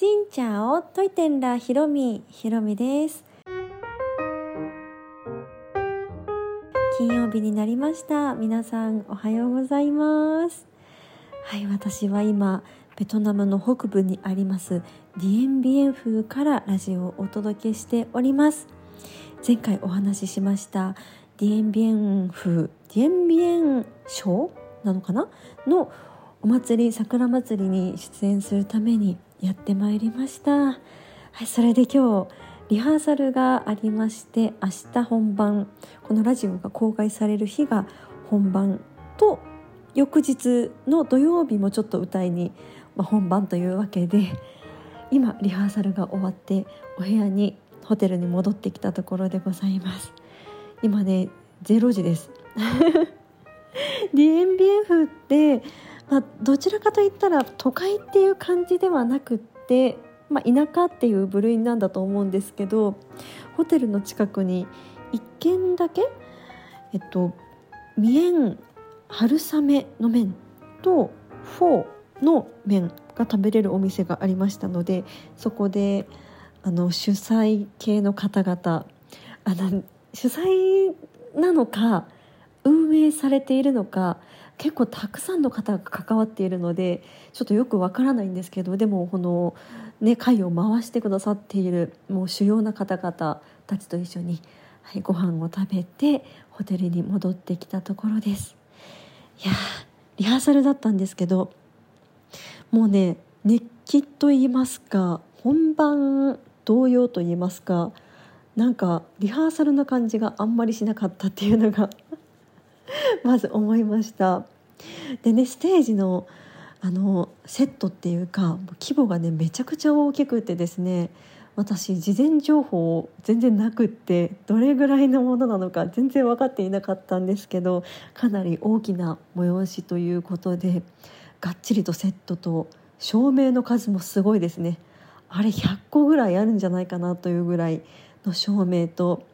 しんちゃおといてんらひろみです。金曜日になりました。皆さんおはようございます。はい、私は今ベトナムの北部にあります DNBF からラジオをお届けしております。前回お話ししましたディエンビエン省なのかなのお祭り、桜祭りに出演するためにやってまいりました。はい、それで今日リハーサルがありまして、明日本番、このラジオが公開される日が本番と、翌日の土曜日もちょっと歌いに、本番というわけで、今リハーサルが終わってお部屋に、ホテルに戻ってきたところでございます。今ね0時です。DNBF ってどちらかといったら都会っていう感じではなくって、田舎っていう部類なんだと思うんですけど、ホテルの近くに一軒だけ、ミエン春雨の麺とフォーの麺が食べれるお店がありましたので、そこで主催系の方々、主催なのか運営されているのか、結構たくさんの方が関わっているのでちょっとよくわからないんですけど、でもこの、会を回してくださっているもう主要な方々たちと一緒に、ご飯を食べてホテルに戻ってきたところです。いや、リハーサルだったんですけど、もうね、熱気と言いますか、本番同様と言いますか、なんかリハーサルな感じがあんまりしなかったっていうのがまず思いました。でね、ステージのセットっていうか規模がねめちゃくちゃ大きくてですね、私事前情報全然なくって、どれぐらいのものなのか全然分かっていなかったんですけど、かなり大きな催しということで、がっちりとセットと照明の数もすごいですね。あれ100個ぐらいあるんじゃないかなというぐらいの照明と、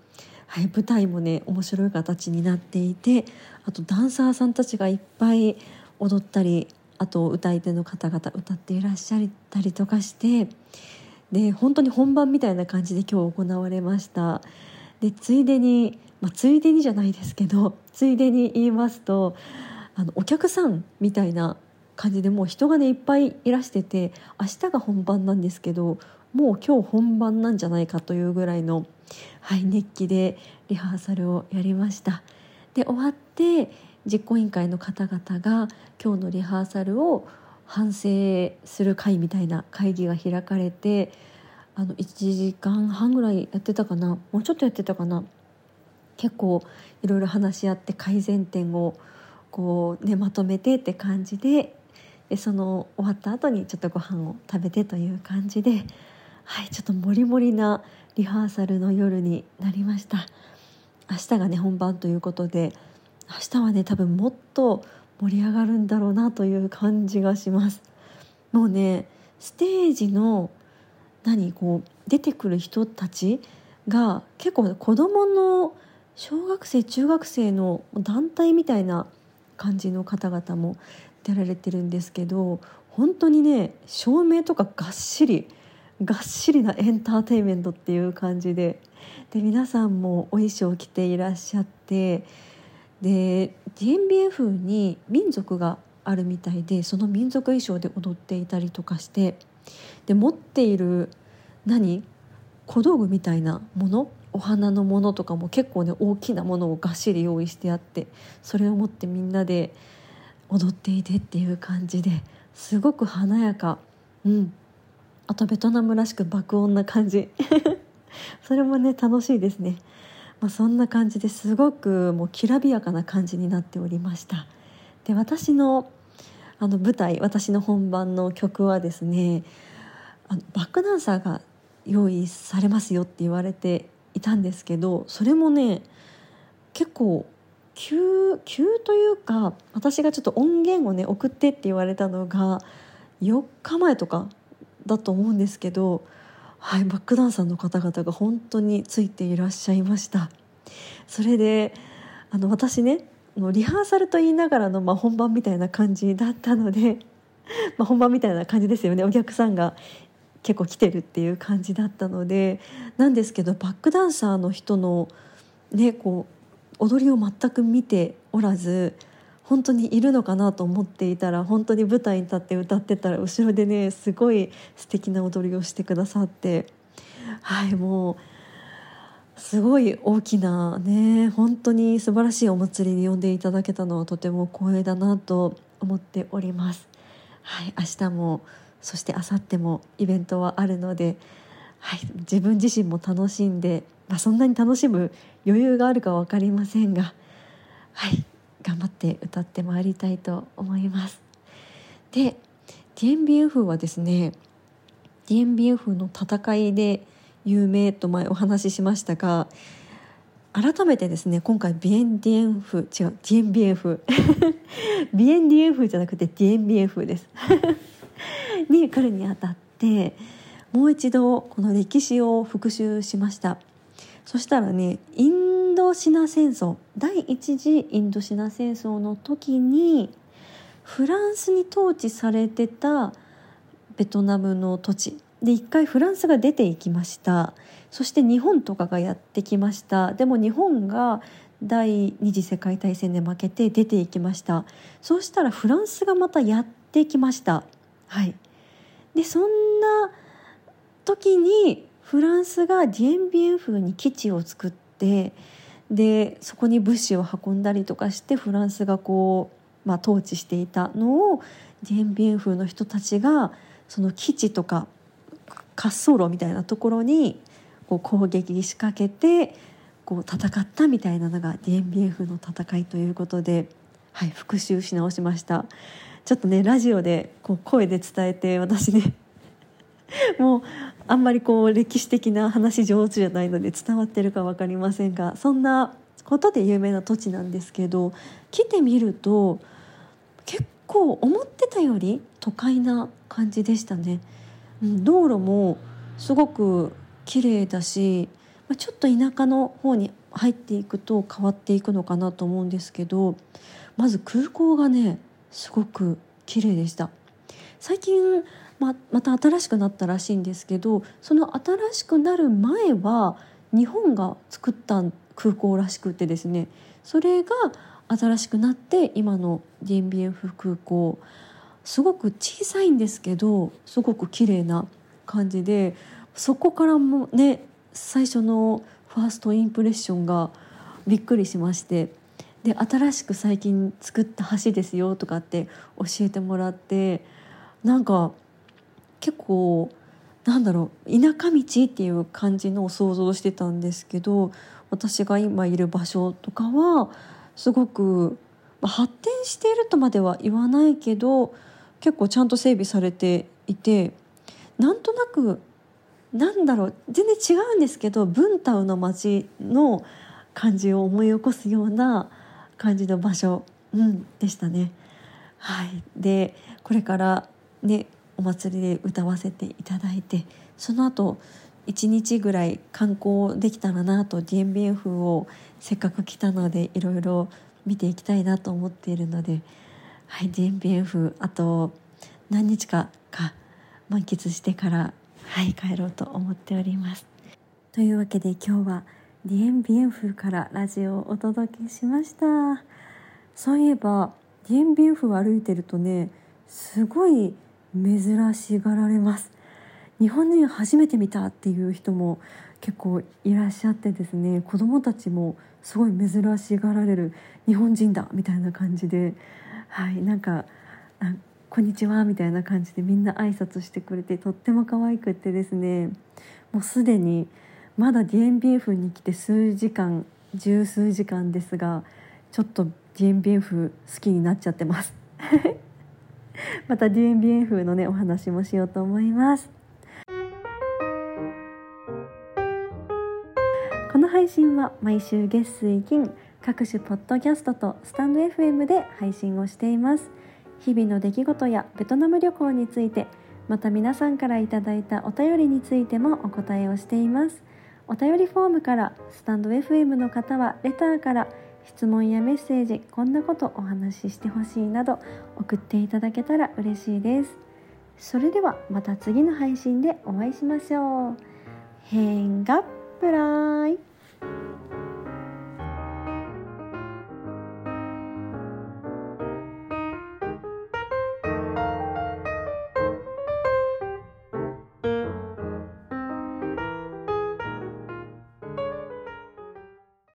舞台もね面白い形になっていて、あとダンサーさんたちがいっぱい踊ったり、あと歌い手の方々歌っていらっしゃったりとかして、で本当に本番みたいな感じで今日行われました。でついでに言いますと、お客さんみたいな感じでもう人がねいっぱいいらしてて、明日が本番なんですけど、もう今日本番なんじゃないかというぐらいの、熱気でリハーサルをやりました。で終わって実行委員会の方々が今日のリハーサルを反省する会みたいな会議が開かれて、1時間半ぐらいやってたかな、もうちょっとやってたかな、結構いろいろ話し合って改善点をこう、まとめてって感じで、その終わった後にちょっとご飯を食べてという感じで、ちょっともりもりなリハーサルの夜になりました。明日がね本番ということで、明日はね多分もっと盛り上がるんだろうなという感じがします。もうね、ステージの出てくる人たちが結構子どもの小学生中学生の団体みたいな感じの方々も出られてるんですけど、本当にね照明とかがっしりなエンターテインメントっていう感じで、皆さんもお衣装を着ていらっしゃって、で DNBF に民族があるみたいで、その民族衣装で踊っていたりとかして、で持っている小道具みたいなもの、お花のものとかも結構ね大きなものをがっしり用意してあって、それを持ってみんなで踊っていてっていう感じで、すごく華やか、あとベトナムらしく爆音な感じそれもね楽しいですね。そんな感じで、すごくもうきらびやかな感じになっておりました。で私の本番の曲はですね、バックダンサーが用意されますよって言われていたんですけど、それもね結構急というか、私がちょっと音源をね送ってって言われたのが4日前とかだと思うんですけど、バックダンサーの方々が本当についていらっしゃいました。それで私ねリハーサルと言いながらの、本番みたいな感じだったので、本番みたいな感じですよね。お客さんが結構来てるっていう感じだったので、なんですけどバックダンサーの人の、ね、こう踊りを全く見ておらず、本当にいるのかなと思っていたら、本当に舞台に立って歌ってたら後ろでねすごい素敵な踊りをしてくださって、はい、もうすごい大きなね本当に素晴らしいお祭りに呼んでいただけたのはとても光栄だなと思っております。はい、明日もそして明後日もイベントはあるので、はい、自分自身も楽しんで、そんなに楽しむ余裕があるか分かりませんが、はい、頑張って歌ってまいりたいと思います。で、DNBF はですね、DNBF の戦いで有名と前お話ししましたが、改めてですね今回DNBF ですに来るにあたってもう一度この歴史を復習しました。そしたらね、インドシナ戦争、第一次インドシナ戦争の時にフランスに統治されてたベトナムの土地で、一回フランスが出ていきました。そして日本とかがやってきました。でも日本が第二次世界大戦で負けて出ていきました。そうしたらフランスがまたやってきました。はい、でそんな時にフランスがディエンビエンフに基地を作って、でそこに物資を運んだりとかしてフランスがこう、統治していたのをディエンビエンフの人たちがその基地とか滑走路みたいなところにこう攻撃仕掛けてこう戦ったみたいなのが DNBF の戦いということで、はい、復習し直しました。ちょっとねラジオでこう声で伝えて、私ねもうあんまりこう歴史的な話上手じゃないので伝わってるか分かりませんが、そんなことで有名な土地なんですけど、来てみると結構思ってたより都会な感じでしたね。道路もすごく綺麗だし、ちょっと田舎の方に入っていくと変わっていくのかなと思うんですけど、まず空港がねすごく綺麗でした。最近 また新しくなったらしいんですけど、その新しくなる前は日本が作った空港らしくてですね、それが新しくなって今の DNBF 空港、すごく小さいんですけどすごく綺麗な感じで、そこからもね最初のファーストインプレッションがびっくりしまして、で新しく最近作った橋ですよとかって教えてもらって、なんか結構なんだろう、田舎道っていう感じのを想像してたんですけど、私が今いる場所とかはすごく発展しているとまでは言わないけど結構ちゃんと整備されていて、なんとなくなんだろう、全然違うんですけどブンタウの街の感じを思い起こすような感じの場所、でしたね。はい、でこれからねお祭りで歌わせていただいて、その後1日ぐらい観光できたらなと、 DNBF をせっかく来たのでいろいろ見ていきたいなと思っているので、はい、DNBF あと何日か満喫してから、はい、帰ろうと思っております。というわけで今日は DNBF からラジオをお届けしました。そういえば DNBF を歩いてるとねすごい珍しがられます。日本人初めて見たっていう人も結構いらっしゃってですね、子どもたちもすごい珍しがられる、日本人だみたいな感じで、はい、なんかこんにちはみたいな感じでみんな挨拶してくれて、とっても可愛くってですね、もうすでにまだ DNBF に来て十数時間ですが、ちょっと DNBF 好きになっちゃってますまた DNBF のねお話もしようと思います。この配信は毎週月水金各種ポッドキャストとスタンド FM で配信をしています。日々の出来事やベトナム旅行について、また皆さんからいただいたお便りについてもお答えをしています。お便りフォームから、スタンド FM の方はレターから、質問やメッセージ、こんなことお話ししてほしいなど送っていただけたら嬉しいです。それではまた次の配信でお会いしましょう。変がプライ。